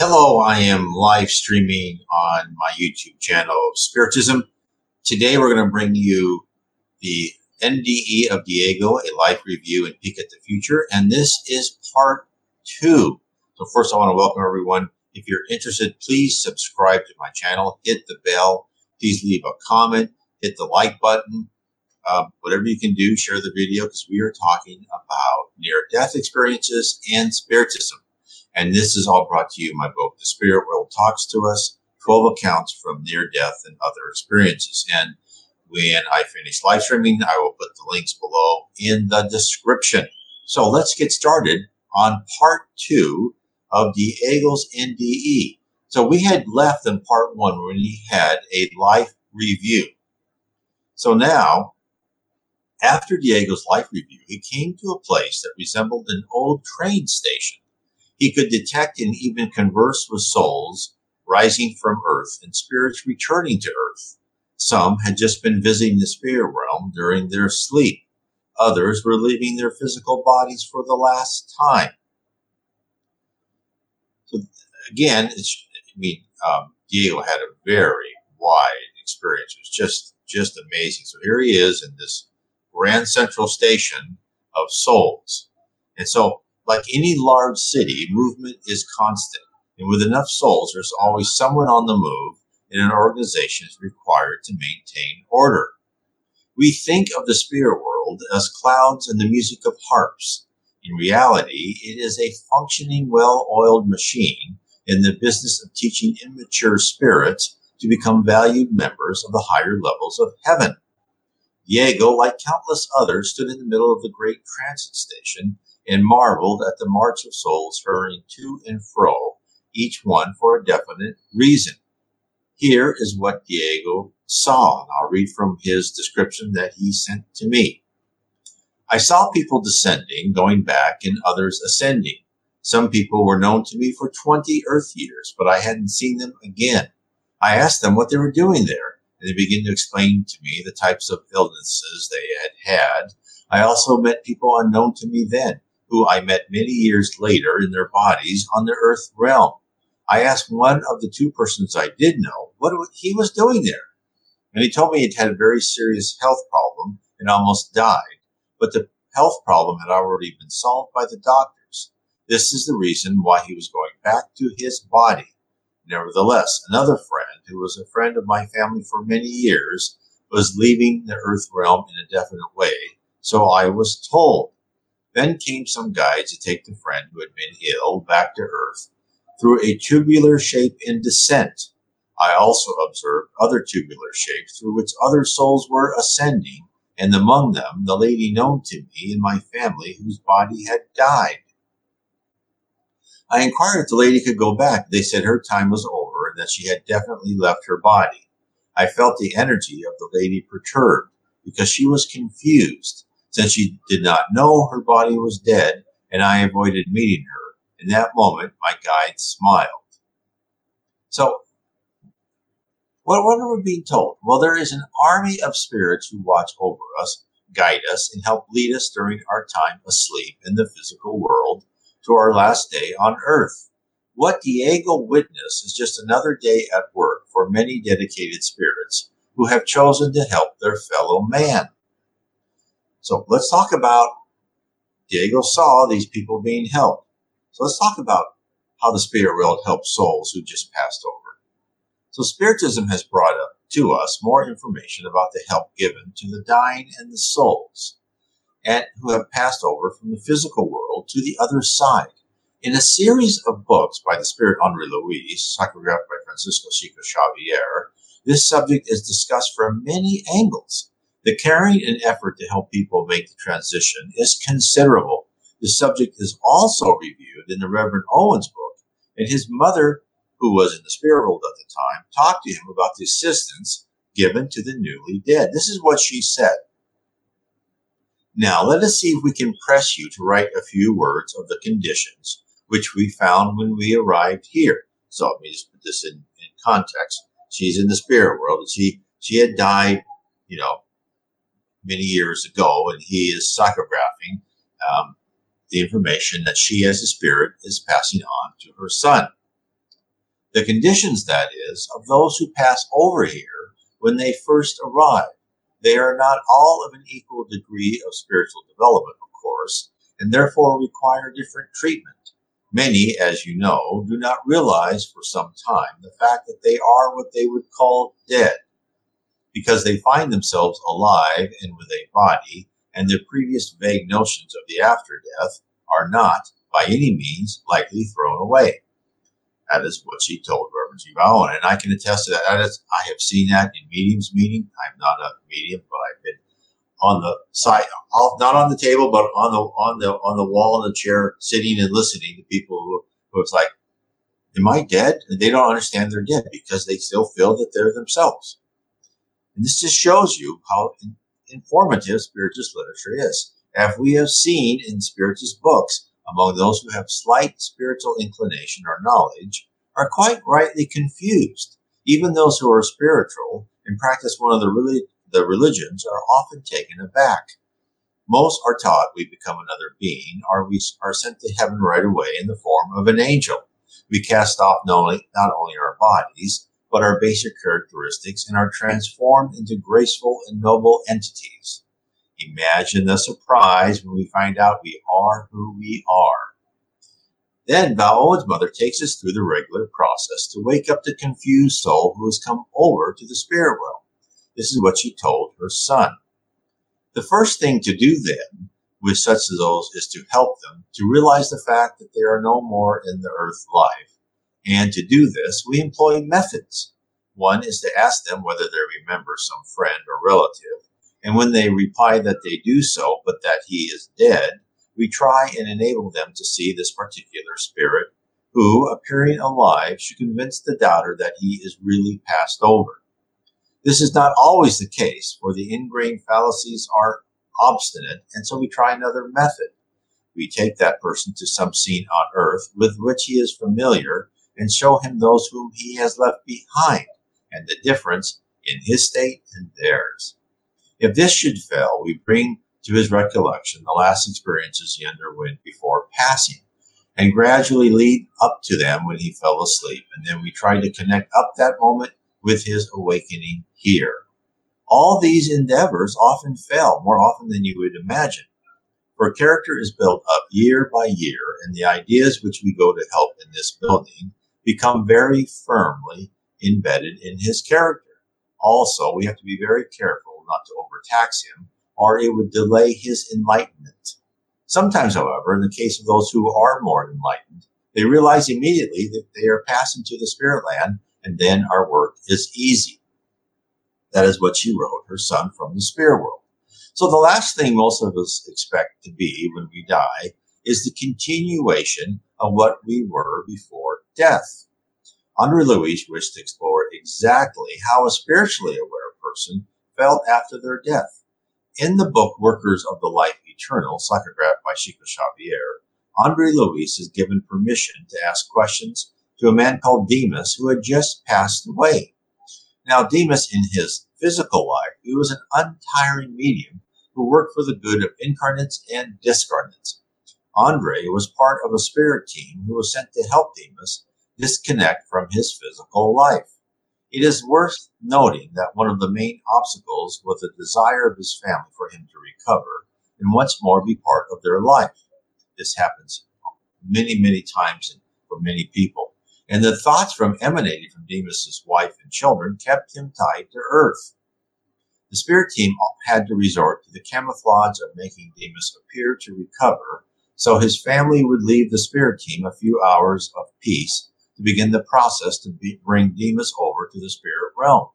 Hello, I am live streaming on my YouTube channel, Spiritism. Today we're going to bring you the NDE of Diego, a life review and peek at the future. And this is part 2. So first I want to welcome everyone. If you're interested, please subscribe to my channel, hit the bell, please leave a comment, hit the like button, whatever you can do, share the video because we are talking about near-death experiences and Spiritism. And this is all brought to you in my book, The Spirit World Talks to Us, 12 accounts from near-death and other experiences. And when I finish live streaming, I will put the links below in the description. So let's get started on part 2 of Diego's NDE. So we had left in part 1 when he had a life review. So now, after Diego's life review, he came to a place that resembled an old train station. He could detect and even converse with souls rising from earth and spirits returning to earth. Some had just been visiting the spirit realm during their sleep. Others were leaving their physical bodies for the last time. So again, Diego had a very wide experience. It was just amazing. So here he is in this grand central station of souls. And so, like any large city, movement is constant, and with enough souls, there's always someone on the move, and an organization is required to maintain order. We think of the spirit world as clouds and the music of harps. In reality, it is a functioning, well-oiled machine in the business of teaching immature spirits to become valued members of the higher levels of heaven. Diego, like countless others, stood in the middle of the great transit station and marveled at the march of souls hurrying to and fro, each one for a definite reason. Here is what Diego saw, and I'll read from his description that he sent to me. I saw people descending, going back, and others ascending. Some people were known to me for 20 earth years, but I hadn't seen them again. I asked them what they were doing there, and they began to explain to me the types of illnesses they had had. I also met people unknown to me then, who I met many years later in their bodies on the earth realm. I asked one of the two persons I did know what he was doing there, and he told me he'd had a very serious health problem and almost died, but the health problem had already been solved by the doctors. This is the reason why he was going back to his body. Nevertheless, another friend, who was a friend of my family for many years, was leaving the earth realm in a definite way, so I was told. Then came some guides to take the friend who had been ill back to earth through a tubular shape in descent. I also observed other tubular shapes through which other souls were ascending, and among them the lady known to me and my family whose body had died. I inquired if the lady could go back. They said her time was over and that she had definitely left her body. I felt the energy of the lady perturbed because she was confused, since she did not know her body was dead, and I avoided meeting her. In that moment, my guide smiled. So, what are we being told? Well, there is an army of spirits who watch over us, guide us, and help lead us during our time asleep in the physical world to our last day on earth. What Diego witnessed is just another day at work for many dedicated spirits who have chosen to help their fellow man. So let's talk about, Diego saw these people being helped. So let's talk about how the spirit world helps souls who just passed over. So Spiritism has brought up to us more information about the help given to the dying and the souls and who have passed over from the physical world to the other side. In a series of books by the spirit Henri Luiz, psychographed by Francisco Chico Xavier, this subject is discussed from many angles. The caring and effort to help people make the transition is considerable. The subject is also reviewed in the Reverend Owen's book, and his mother, who was in the spirit world at the time, talked to him about the assistance given to the newly dead. This is what she said. Now, let us see if we can press you to write a few words of the conditions which we found when we arrived here. So let me just put this in context. She's in the spirit world. She had died, many years ago, and he is psychographing the information that she as a spirit is passing on to her son. The conditions, that is, of those who pass over here when they first arrive. They are not all of an equal degree of spiritual development, of course, and therefore require different treatment. Many, as you know, do not realize for some time the fact that they are what they would call dead, because they find themselves alive and with a body, and their previous vague notions of the after-death are not, by any means, likely thrown away. That is what she told Reverend G. Baone, and I can attest to that. I have seen that in mediums meeting. I'm not a medium, but I've been on the side, not on the table, but on the wall in the chair, sitting and listening to people who it's like, "Am I dead?" And they don't understand they're dead because they still feel that they're themselves. And this just shows you how informative Spiritist literature is. As we have seen in Spiritist books, among those who have slight spiritual inclination or knowledge are quite rightly confused. Even those who are spiritual and practice one of the religions are often taken aback. Most are taught we become another being, or we are sent to heaven right away in the form of an angel. We cast off not only our bodies, but our basic characteristics and are transformed into graceful and noble entities. Imagine the surprise when we find out we are who we are. Then Baone's mother takes us through the regular process to wake up the confused soul who has come over to the spirit realm. This is what she told her son. The first thing to do then with such as those is to help them to realize the fact that they are no more in the earth life. And to do this, we employ methods. One is to ask them whether they remember some friend or relative. And when they reply that they do so, but that he is dead, we try and enable them to see this particular spirit who, appearing alive, should convince the doubter that he is really passed over. This is not always the case, for the ingrained fallacies are obstinate, and so we try another method. We take that person to some scene on earth with which he is familiar and show him those whom he has left behind and the difference in his state and theirs. If this should fail, we bring to his recollection the last experiences he underwent before passing, and gradually lead up to them when he fell asleep, and then we try to connect up that moment with his awakening here. All these endeavors often fail, more often than you would imagine, for character is built up year by year, and the ideas which we go to help in this building become very firmly embedded in his character. Also, we have to be very careful not to overtax him, or it would delay his enlightenment. Sometimes, however, in the case of those who are more enlightened, they realize immediately that they are passing to the spirit land, and then our work is easy. That is what she wrote her son from the spirit world. So the last thing most of us expect to be when we die is the continuation of what we were before death. André Luiz wished to explore exactly how a spiritually aware person felt after their death. In the book Workers of the Life Eternal, psychographed by Chico Xavier, André Luiz is given permission to ask questions to a man called Demas who had just passed away. Now, Demas, in his physical life, he was an untiring medium who worked for the good of incarnates and discarnates. André was part of a spirit team who was sent to help Demas disconnect from his physical life. It is worth noting that one of the main obstacles was the desire of his family for him to recover and once more be part of their life. This happens many, many times for many people. And the thoughts from emanating from Demas' wife and children kept him tied to earth. The spirit team had to resort to the camouflage of making Demas appear to recover, so his family would leave the spirit team a few hours of peace to begin the process to bring Demas over to the spirit realm.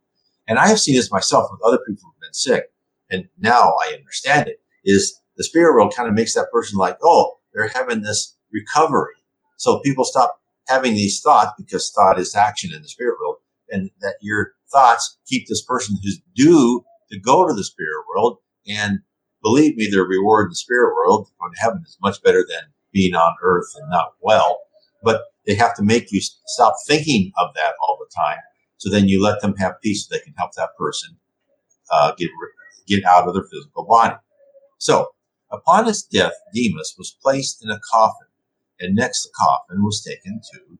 And I have seen this myself with other people who've been sick, and now I understand it, is the spirit world kind of makes that person like, oh, they're having this recovery. So people stop having these thoughts, because thought is action in the spirit world, and that your thoughts keep this person who's due to go to the spirit world. And believe me, their reward in the spirit world, going to heaven, is much better than being on earth and not well. But they have to make you stop thinking of that all the time. So then you let them have peace so they can help that person get out of their physical body. So upon his death, Demas was placed in a coffin, and next to the coffin was taken to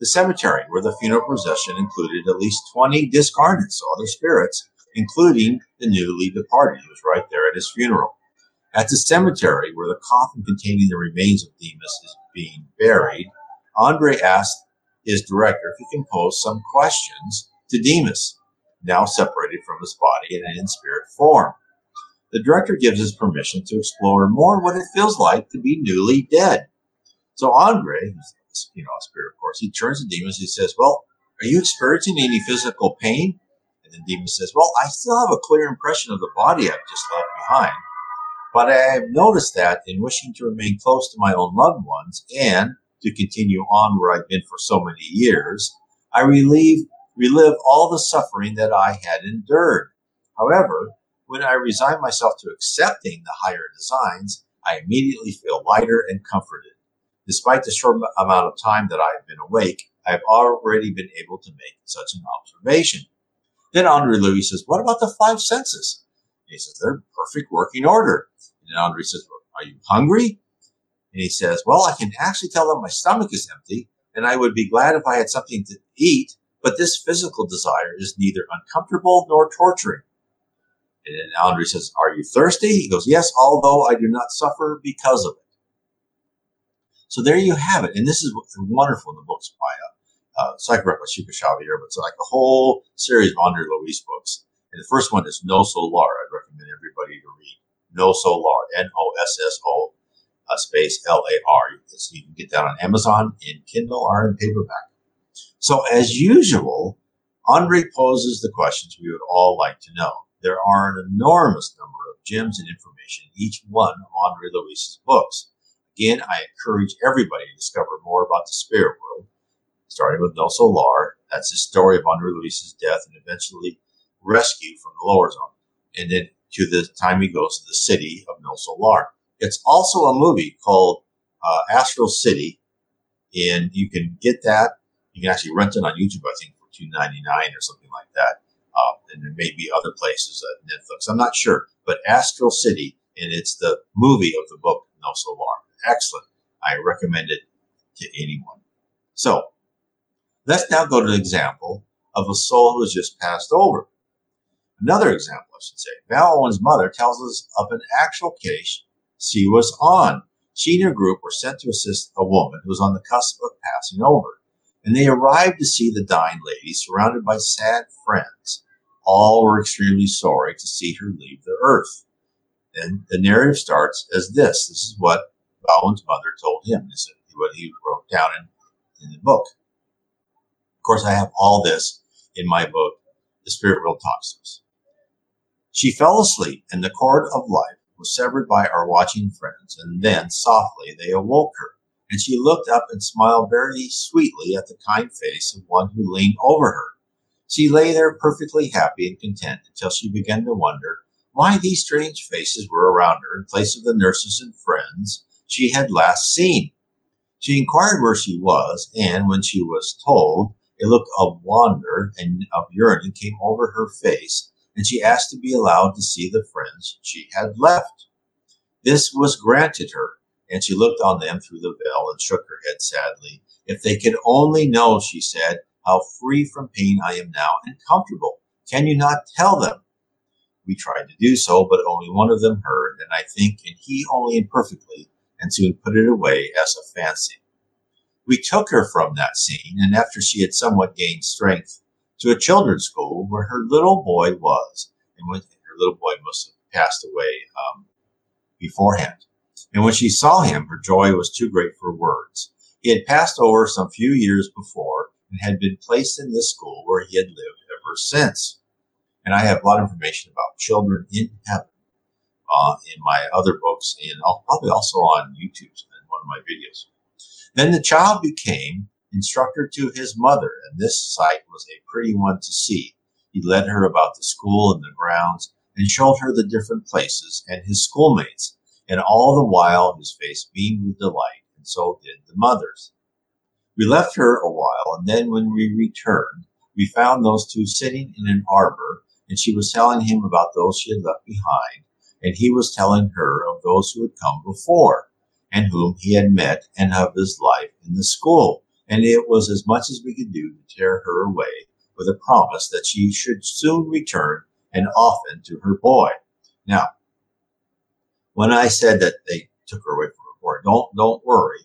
the cemetery, where the funeral procession included at least 20 discarnates, other spirits, including the newly departed, who was right there at his funeral. At the cemetery, where the coffin containing the remains of Demas is being buried, André asked his director if he can pose some questions to Demas, now separated from his body and in spirit form. The director gives his permission to explore more what it feels like to be newly dead. So André, who's a spirit, of course, he turns to Demas and he says, "Well, are you experiencing any physical pain?" And then Demas says, "Well, I still have a clear impression of the body I've just left behind, but I have noticed that in wishing to remain close to my own loved ones and to continue on where I've been for so many years, I relive all the suffering that I had endured. However, when I resign myself to accepting the higher designs, I immediately feel lighter and comforted. Despite the short amount of time that I've been awake, I've already been able to make such an observation." Then André Luiz says, "What about the five senses?" And he says, "They're in perfect working order." And André says, "Well, are you hungry?" And he says, "Well, I can actually tell that my stomach is empty, and I would be glad if I had something to eat, but this physical desire is neither uncomfortable nor torturing." And then André says, "Are you thirsty?" He goes, "Yes, although I do not suffer because of it." So there you have it. And this is wonderful in the books by Francisco Chico Xavier, but it's like a whole series of André Luiz books. And the first one is Nosso Lar. I'd recommend everybody to read Nosso Lar, N-O-S-S-O space L-A-R. So you can get that on Amazon, in Kindle, or in paperback. So as usual, André poses the questions we would all like to know. There are an enormous number of gems and information in each one of André Luiz's books. Again, I encourage everybody to discover more about the spirit world, starting with Nosso Lar. That's the story of André Luiz's death and eventually rescue from the lower zone, and then to the time he goes to the city of Nosso Lar. It's also a movie called Astral City, and you can get that. You can actually rent it on YouTube, I think, for $2.99 or something like that. And there may be other places at Netflix. I'm not sure. But Astral City, and it's the movie of the book Nosso Lar. Excellent. I recommend it to anyone. So let's now go to an example of a soul who has just passed over. Another example, I should say. Val Owen's mother tells us of an actual case she was on. She and her group were sent to assist a woman who was on the cusp of passing over, and they arrived to see the dying lady surrounded by sad friends. All were extremely sorry to see her leave the earth. And the narrative starts as this. This is what Baone's mother told him. This is what he wrote down in the book. Of course, I have all this in my book, The Spirit World Talks to Us. "She fell asleep, and the cord of life was severed by our watching friends, and then, softly, they awoke her. And she looked up and smiled very sweetly at the kind face of one who leaned over her. She lay there perfectly happy and content until she began to wonder why these strange faces were around her in place of the nurses and friends she had last seen. She inquired where she was, and when she was told, a look of wonder and of yearning came over her face, and she asked to be allowed to see the friends she had left. This was granted her, and she looked on them through the veil and shook her head sadly. 'If they could only know,' she said, 'how free from pain I am now and comfortable. Can you not tell them?' We tried to do so, but only one of them heard, and I think, and he only imperfectly, and soon put it away as a fancy. We took her from that scene, and after she had somewhat gained strength, to a children's school where her little boy was," and when her little boy must have passed away beforehand. "And when she saw him, her joy was too great for words. He had passed over some few years before and had been placed in this school where he had lived ever since." And I have a lot of information about children in heaven in my other books, and probably also on YouTube in one of my videos. "Then the child became instructor to his mother, and this sight was a pretty one to see. He led her about the school and the grounds and showed her the different places and his schoolmates, and all the while his face beamed with delight, and so did the mother's. We left her a while, and then when we returned, we found those two sitting in an arbor, and she was telling him about those she had left behind, and he was telling her of those who had come before, and whom he had met, and of his life in the school, and it was as much as we could do to tear her away, with a promise that she should soon return, and often to her boy. Now, when I said that they took her away from her boy, don't worry.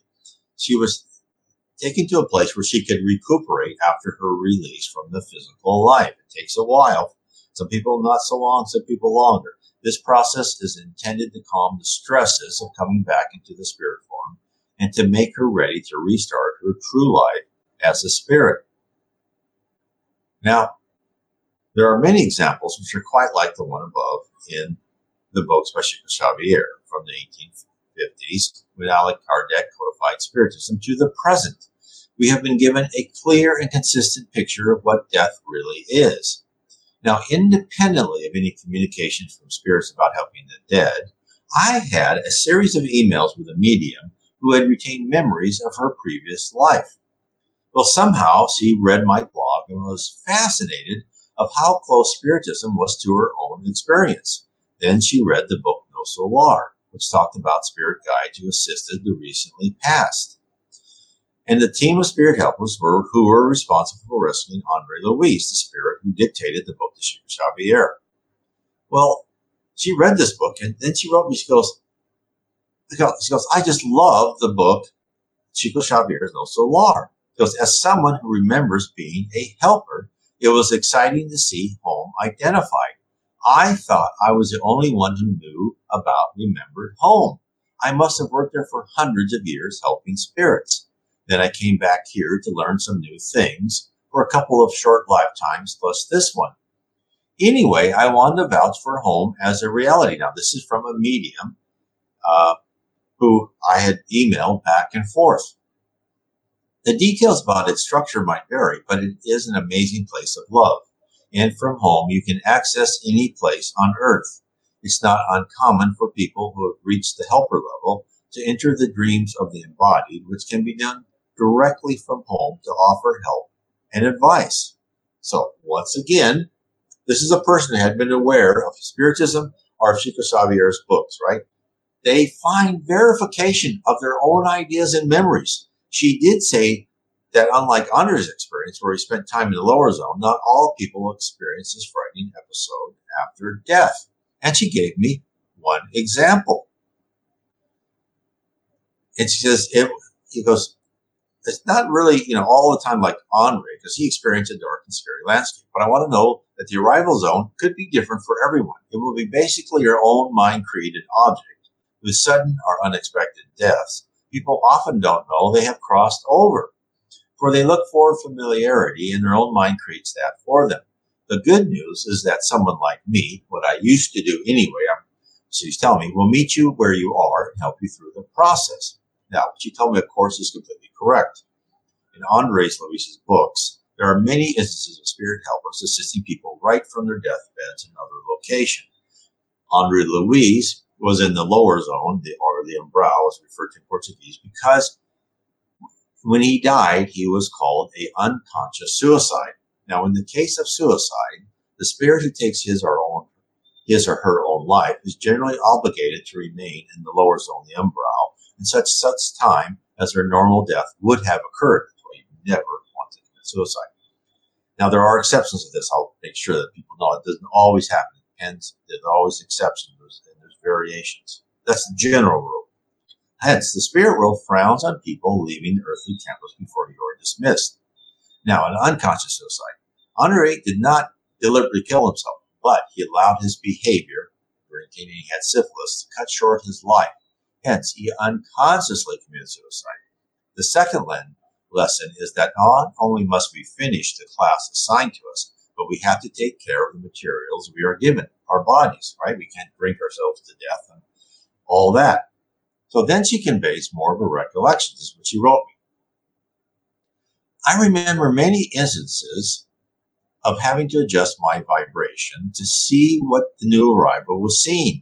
She was taken to a place where she could recuperate after her release from the physical life. It takes a while. Some people not so long, some people longer. This process is intended to calm the stresses of coming back into the spirit form and to make her ready to restart her true life as a spirit. Now, there are many examples which are quite like the one above in the books by Chico Xavier from the 1850s, when Allan Kardec codified Spiritism, to the present. We have been given a clear and consistent picture of what death really is. Now, independently of any communication from spirits about helping the dead, I had a series of emails with a medium who had retained memories of her previous life. Well, somehow she read my blog and was fascinated of how close Spiritism was to her own experience. Then she read the book Nosso Lar, which talked about spirit guides who assisted the recently passed. And the team of spirit helpers who were responsible for rescuing André Luiz, the spirit who dictated the book to Chico Xavier. Well, she read this book, and then she wrote me, she goes, I just love the book Chico Xavier's Nosso Lar. She goes, as someone who remembers being a helper, it was exciting to see home identified. I thought I was the only one who knew about remembered home. I must have worked there for hundreds of years helping spirits. Then I came back here to learn some new things for a couple of short lifetimes plus this one. Anyway, I wanted to vouch for home as a reality. Now, this is from a medium who I had emailed back and forth. The details about its structure might vary, but it is an amazing place of love. And from home, you can access any place on earth. It's not uncommon for people who have reached the helper level to enter the dreams of the embodied, which can be done directly from home to offer help and advice. So once again, this is a person who had been aware of Spiritism or of Chico Xavier's books, right? They find verification of their own ideas and memories. She did say that unlike Andre's experience, where he spent time in the lower zone, not all people experience this frightening episode after death. And she gave me one example. And she says, it's not really, all the time like Henri, because he experienced a dark and scary landscape. But I want to know that the arrival zone could be different for everyone. It will be basically your own mind-created object with sudden or unexpected deaths. People often don't know they have crossed over, for they look for familiarity, and their own mind creates that for them. The good news is that someone like me, what I used to do anyway, she's telling me, will meet you where you are and help you through the process. Now, what she told me, of course, is completely correct. In André Luiz's books, there are many instances of spirit helpers assisting people right from their deathbeds in other locations. André Luiz was in the lower zone, or the umbral, as referred to in Portuguese, because when he died, he was called an unconscious suicide. Now, in the case of suicide, the spirit who takes his or her own life is generally obligated to remain in the lower zone, the umbral, in such time as their normal death would have occurred. So you never want to commit suicide. Now, there are exceptions to this. I'll make sure that people know it doesn't always happen. It depends. There's always exceptions and there's variations. That's the general rule. Hence, the spirit world frowns on people leaving the earthly campus before you are dismissed. Now, an unconscious suicide. Henri did not deliberately kill himself, but he allowed his behavior, drinking and he had syphilis, to cut short his life. Hence, he unconsciously committed suicide. The second lesson is that not only must we finish the class assigned to us, but we have to take care of the materials we are given, our bodies, right? We can't drink ourselves to death and all that. So then she conveys more of her recollections, is what she wrote me. I remember many instances of having to adjust my vibration to see what the new arrival was seeing.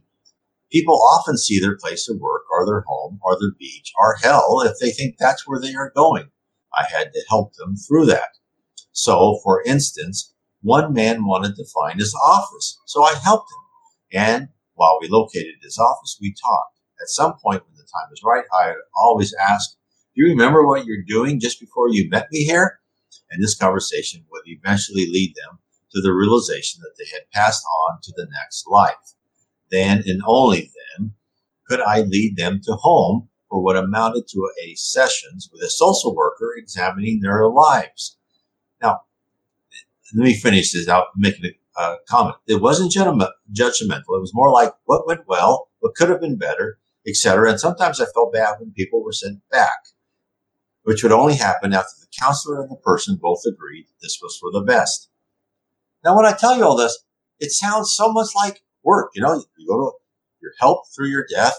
People often see their place of work or their home or their beach or hell if they think that's where they are going. I had to help them through that. So, for instance, one man wanted to find his office, so I helped him. And while we located his office, we talked. At some point when the time is right, I always ask you remember what you're doing just before you met me here? And this conversation would eventually lead them to the realization that they had passed on to the next life. Then and only then could I lead them to home for what amounted to a sessions with a social worker examining their lives. Now, let me finish this out, making a comment. It wasn't judgmental. It was more like what went well, what could have been better, etc. And sometimes I felt bad when people were sent back, which would only happen after the counselor and the person both agreed that this was for the best. Now, when I tell you all this, it sounds so much like work. You know, you go to your help through your death.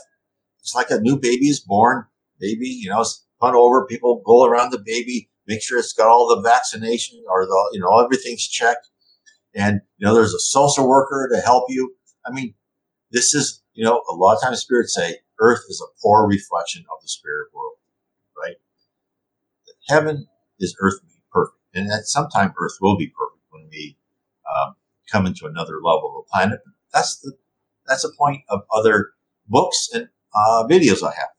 It's like a new baby is born. Baby, you know, it's run over. People go around the baby, make sure it's got all the vaccination or the, you know, everything's checked. And, you know, there's a social worker to help you. I mean, this is, you know, a lot of times spirits say earth is a poor reflection of the spirit world, right? Heaven is earth made perfect. And at some time, earth will be perfect when we come into another level of a planet. That's the point of other books and videos I have.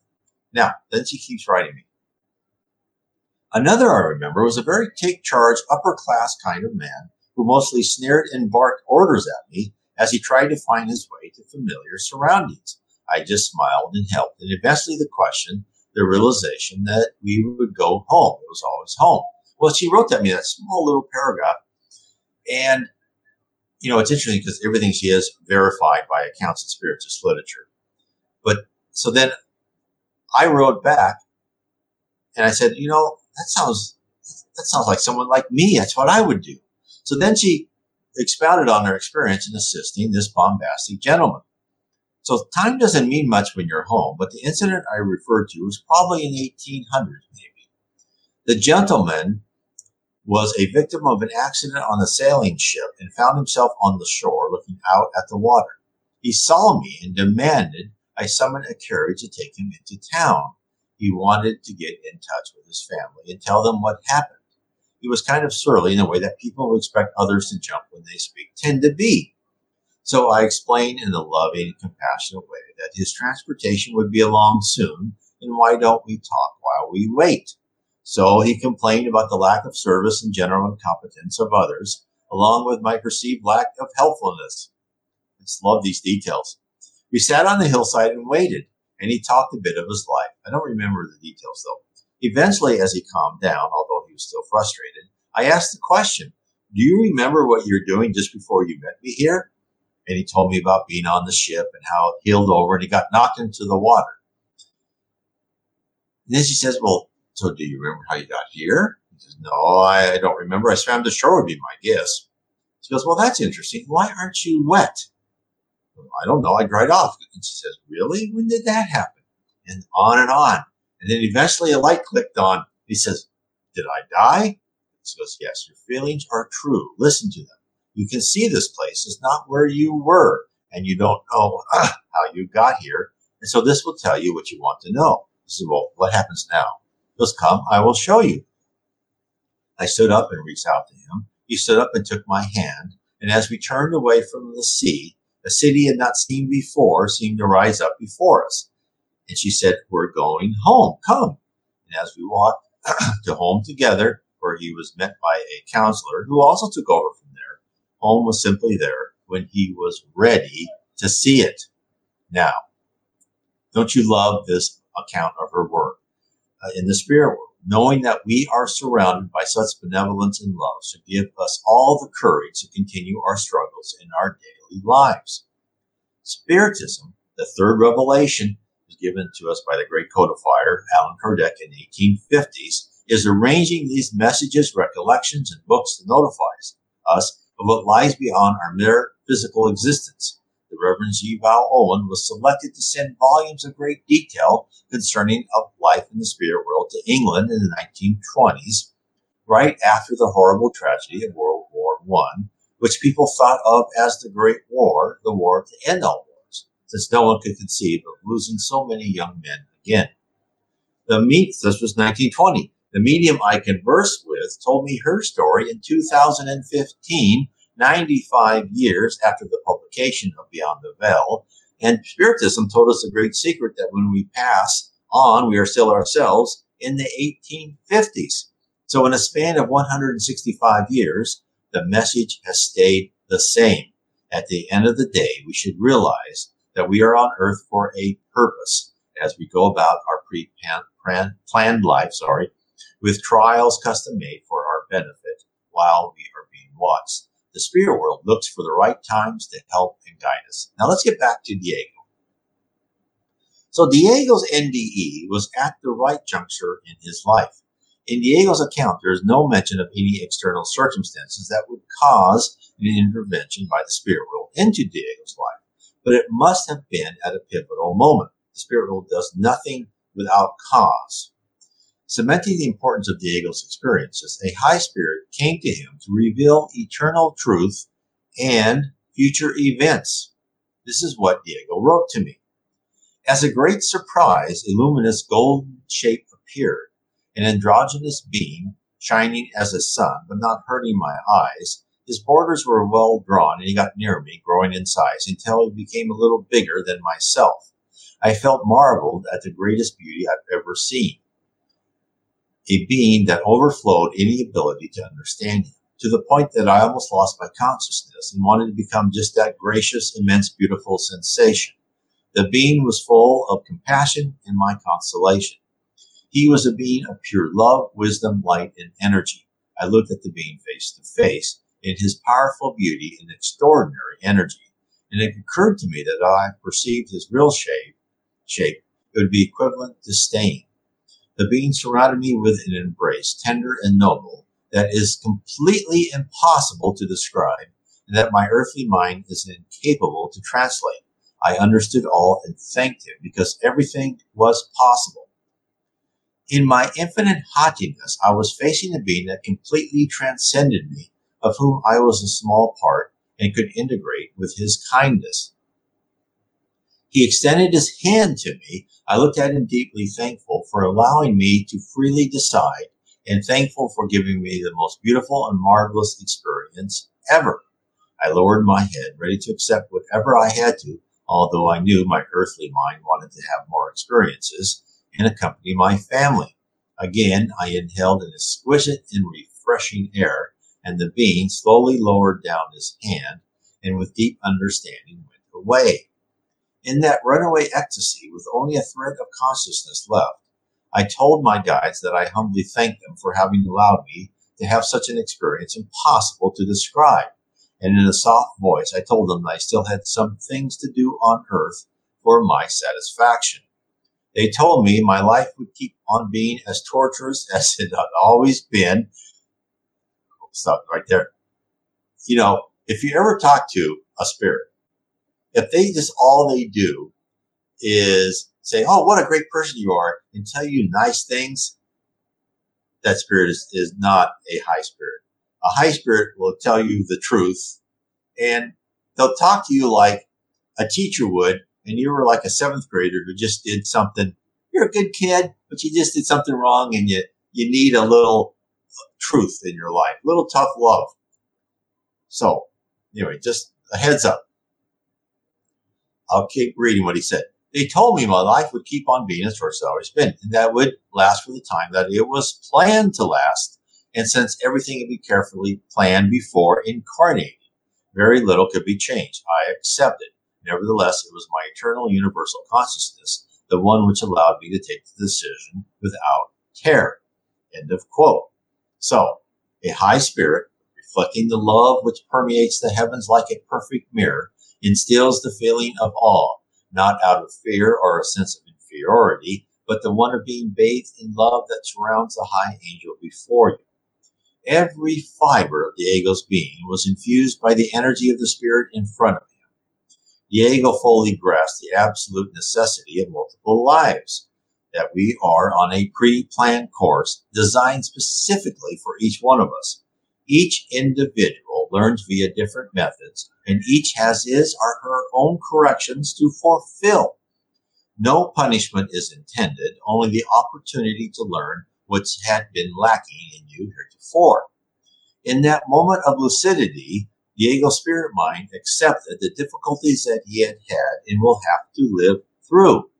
Now, then she keeps writing me. Another I remember was a very take-charge, upper-class kind of man who mostly sneered and barked orders at me as he tried to find his way to familiar surroundings. I just smiled and helped, and eventually the question, the realization that we would go home. It was always home. Well, she wrote that me, that small little paragraph. And, you know, it's interesting because everything she has verified by accounts in spiritist literature. But so then I wrote back and I said, you know, that sounds like someone like me. That's what I would do. So then she expounded on her experience in assisting this bombastic gentleman. So time doesn't mean much when you're home, but the incident I referred to was probably in 1800s, maybe. The gentleman was a victim of an accident on a sailing ship and found himself on the shore looking out at the water. He saw me and demanded I summon a carriage to take him into town. He wanted to get in touch with his family and tell them what happened. He was kind of surly in a way that people who expect others to jump when they speak tend to be. So I explained in a loving and compassionate way that his transportation would be along soon, and why don't we talk while we wait? So he complained about the lack of service and general incompetence of others, along with my perceived lack of helpfulness. I just love these details. We sat on the hillside and waited, and he talked a bit of his life. I don't remember the details, though. Eventually, as he calmed down, although he was still frustrated, I asked the question, do you remember what you're doing just before you met me here? And he told me about being on the ship and how it heeled over and he got knocked into the water. And then she says, well, so do you remember how you got here? He says, no, I don't remember. I swam to shore would be my guess. She goes, well, that's interesting. Why aren't you wet? Well, I don't know. I dried off. And she says, really? When did that happen? And on and on. And then eventually a light clicked on. He says, did I die? She goes, yes, your feelings are true. Listen to them. You can see this place is not where you were, and you don't know how you got here. And so this will tell you what you want to know. He said, well, what happens now? Just come, I will show you. I stood up and reached out to him. He stood up and took my hand. And as we turned away from the sea, a city had not seen before seemed to rise up before us. And she said, we're going home, come. And as we walked to home together, where he was met by a counselor who also took over from there, home was simply there when he was ready to see it. Now, don't you love this account of her work? In the spirit world, knowing that we are surrounded by such benevolence and love should give us all the courage to continue our struggles in our daily lives. Spiritism, the third revelation, was given to us by the great codifier Allan Kardec in the 1850s, is arranging these messages, recollections, and books to notify us of what lies beyond our mere physical existence. The Reverend G. Baone was selected to send volumes of great detail concerning of life in the spirit world to England in the 1920s, right after the horrible tragedy of World War I, which people thought of as the Great War, the war to end all wars, since no one could conceive of losing so many young men again. This was 1920. The medium I conversed with told me her story in 2015, 95 years after the publication of Beyond the Veil, and Spiritism told us a great secret that when we pass on, we are still ourselves, in the 1850s. So in a span of 165 years, the message has stayed the same. At the end of the day, we should realize that we are on earth for a purpose as we go about our pre-planned life, with trials custom made for our benefit while we are being watched. The spirit world looks for the right times to help and guide us. Now let's get back to Diego. So Diego's NDE was at the right juncture in his life. In Diego's account, there is no mention of any external circumstances that would cause an intervention by the spirit world into Diego's life. But it must have been at a pivotal moment. The spirit world does nothing without cause. Cementing the importance of Diego's experiences, a high spirit came to him to reveal eternal truth and future events. This is what Diego wrote to me. As a great surprise, a luminous golden shape appeared, an androgynous being shining as a sun but not hurting my eyes. His borders were well drawn, and he got near me, growing in size, until he became a little bigger than myself. I felt marveled at the greatest beauty I've ever seen, a being that overflowed any ability to understand him, to the point that I almost lost my consciousness and wanted to become just that gracious, immense, beautiful sensation. The being was full of compassion and my consolation. He was a being of pure love, wisdom, light, and energy. I looked at the being face to face in his powerful beauty and extraordinary energy, and it occurred to me that if I perceived his real shape, it would be equivalent to stain. The being surrounded me with an embrace, tender and noble, that is completely impossible to describe, and that my earthly mind is incapable to translate. I understood all and thanked him, because everything was possible. In my infinite haughtiness, I was facing a being that completely transcended me, of whom I was a small part and could integrate with his kindness. He extended his hand to me. I looked at him deeply thankful for allowing me to freely decide and thankful for giving me the most beautiful and marvelous experience ever. I lowered my head, ready to accept whatever I had to, although I knew my earthly mind wanted to have more experiences and accompany my family. Again, I inhaled an exquisite and refreshing air, and the being slowly lowered down his hand and with deep understanding went away. In that runaway ecstasy, with only a thread of consciousness left, I told my guides that I humbly thanked them for having allowed me to have such an experience impossible to describe. And in a soft voice, I told them that I still had some things to do on earth for my satisfaction. They told me my life would keep on being as torturous as it had always been. Stop right there. You know, if you ever talk to a spirit, if they just all they do is say, oh, what a great person you are, and tell you nice things, that spirit is not a high spirit. A high spirit will tell you the truth, and they'll talk to you like a teacher would, and you were like a seventh grader who just did something. You're a good kid, but you just did something wrong, and you need a little truth in your life, a little tough love. So, anyway, just a heads up. I'll keep reading what he said. They told me my life would keep on being as torturous as it's always been, and that would last for the time that it was planned to last, and since everything would be carefully planned before incarnating, very little could be changed. I accepted. Nevertheless, it was my eternal universal consciousness, the one which allowed me to take the decision without terror. End of quote. So, a high spirit, reflecting the love which permeates the heavens like a perfect mirror, instills the feeling of awe, not out of fear or a sense of inferiority, but the one of being bathed in love that surrounds the high angel before you. Every fiber of Diego's being was infused by the energy of the spirit in front of him. Diego fully grasped the absolute necessity of multiple lives, that we are on a pre-planned course designed specifically for each one of us. Each individual learns via different methods, and each has his or her own corrections to fulfill. No punishment is intended, only the opportunity to learn what had been lacking in you heretofore. In that moment of lucidity, Diego's spirit mind accepted the difficulties that he had had and will have to live through.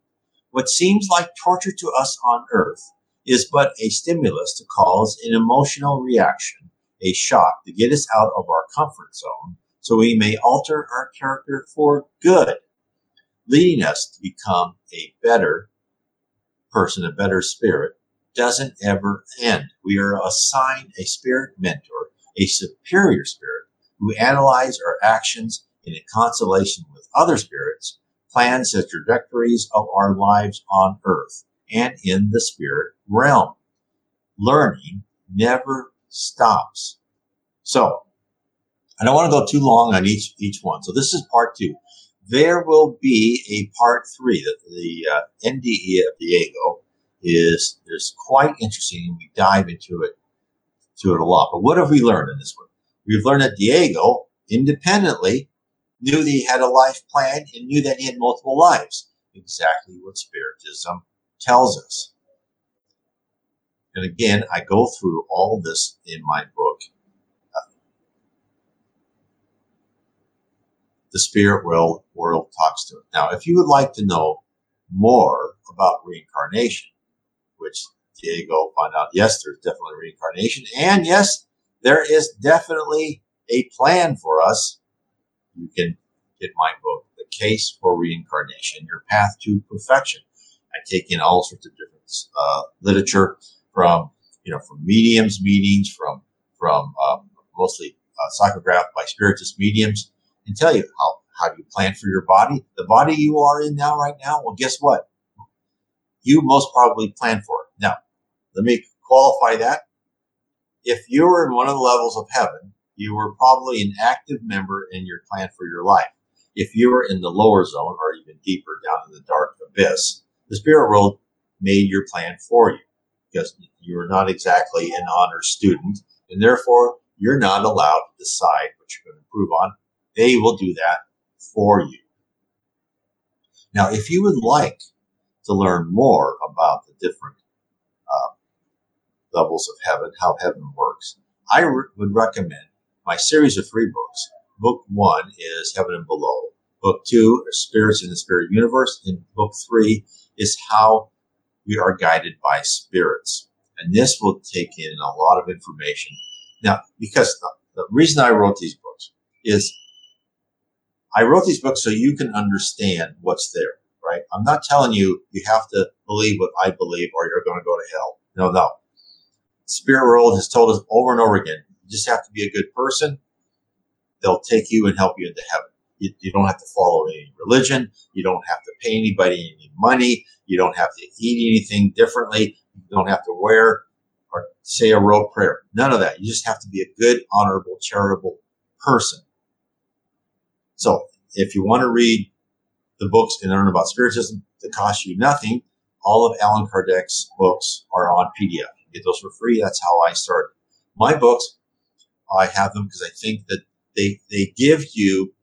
What seems like torture to us on earth is but a stimulus to cause an emotional reaction, a shock to get us out of our comfort zone so we may alter our character for good, leading us to become a better person, a better spirit. Doesn't ever end. We are assigned a spirit mentor, a superior spirit, who analyzes our actions in a constellation with other spirits, plans the trajectories of our lives on earth and in the spirit realm. Learning never stops. So, I don't want to go too long on each one. So this is part two. There will be a part three. The NDE of Diego is quite interesting. We dive into it a lot. But what have we learned in this one? We've learned that Diego independently knew that he had a life plan and knew that he had multiple lives. Exactly what Spiritism tells us. And again, I go through all this in my book, The Spirit World Talks to Us. Now, if you would like to know more about reincarnation, which Diego found out, yes, there's definitely reincarnation, and yes, there is definitely a plan for us. You can get my book, The Case for Reincarnation, Your Path to Perfection. I take in all sorts of different literature from mediums meetings, from mostly psychographed by spiritist mediums, and tell you how you plan for your body. The body you are in now, right now, well, guess what? You most probably plan for it. Now, let me qualify that. If you were in one of the levels of heaven, you were probably an active member in your plan for your life. If you were in the lower zone or even deeper down in the dark abyss, the spirit world made your plan for you because you are not exactly an honor student, and therefore you're not allowed to decide what you're going to improve on. They will do that for you. Now, if you would like to learn more about the different levels of heaven, how heaven works, I would recommend my series of three books. Book one is Heaven and Below. Book two is Spirits in the Spirit Universe. And book three is How We Are Guided by Spirits. And this will take in a lot of information. Now, because the reason I wrote these books is I wrote these books so you can understand what's there, right? I'm not telling you have to believe what I believe or you're going to go to hell. No. Spirit world has told us over and over again, you just have to be a good person. They'll take you and help you into heaven. You don't have to follow any religion. You don't have to pay anybody any money. You don't have to eat anything differently. You don't have to wear or say a rote prayer. None of that. You just have to be a good, honorable, charitable person. So if you want to read the books and learn about Spiritism, that costs you nothing. All of Allan Kardec's books are on PDF. Get those for free. That's how I started. My books, I have them because I think that they give you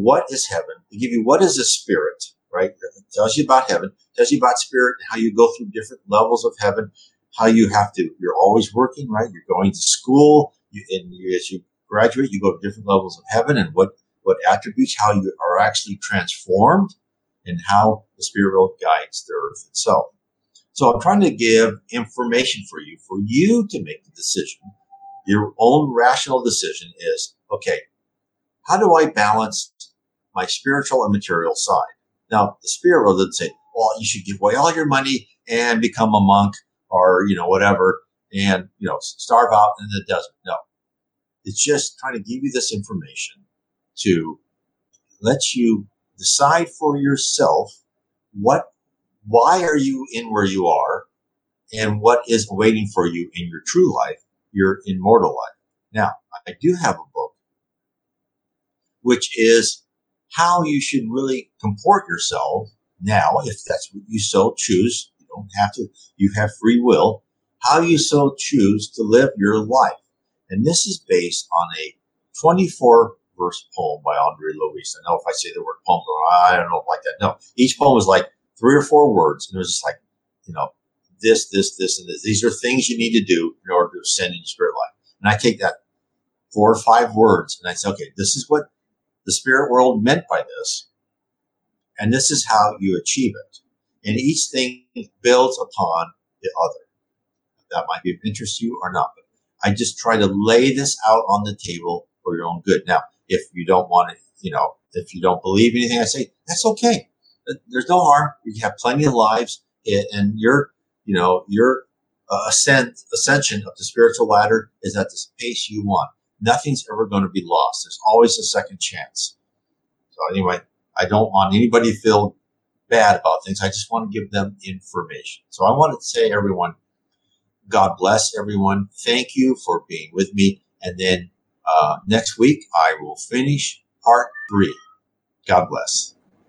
what is heaven. They give you what is a spirit, right? It tells you about heaven, tells you about spirit, and how you go through different levels of heaven, how you have to, you're always working, right? You're going to school, as you graduate, you go to different levels of heaven, and what attributes, how you are actually transformed, and how the spirit world guides the earth itself. So I'm trying to give information for you to make the decision. Your own rational decision is, okay, how do I balance my spiritual and material side? Now, the spirit world doesn't say, well, you should give away all your money and become a monk or, whatever, and, starve out in the desert. No. It's just trying to give you this information to let you decide for yourself why are you in where you are and what is waiting for you in your true life, your immortal life. Now, I do have a book, which is how you should really comport yourself now, if that's what you so choose. You don't have to, you have free will, how you so choose to live your life. And this is based on a 24-verse poem by André Luiz. I know if I say the word poem, I don't know, like that. No, each poem was like 3 or 4 words. And it was just like, this, and this. These are things you need to do in order to ascend in your spirit life. And I take that 4 or 5 words and I say, okay, this is what the spirit world meant by this. And this is how you achieve it. And each thing builds upon the other. That might be of interest to you or not, but I just try to lay this out on the table for your own good. Now, if you don't want to, you know, if you don't believe anything I say, that's okay. There's no harm. You have plenty of lives, and your ascension up the spiritual ladder is at the pace you want. Nothing's ever going to be lost. There's always a second chance. So anyway, I don't want anybody to feel bad about things. I just want to give them information. So I want to say, everyone, God bless everyone. Thank you for being with me. And then next week, I will finish part 3. God bless.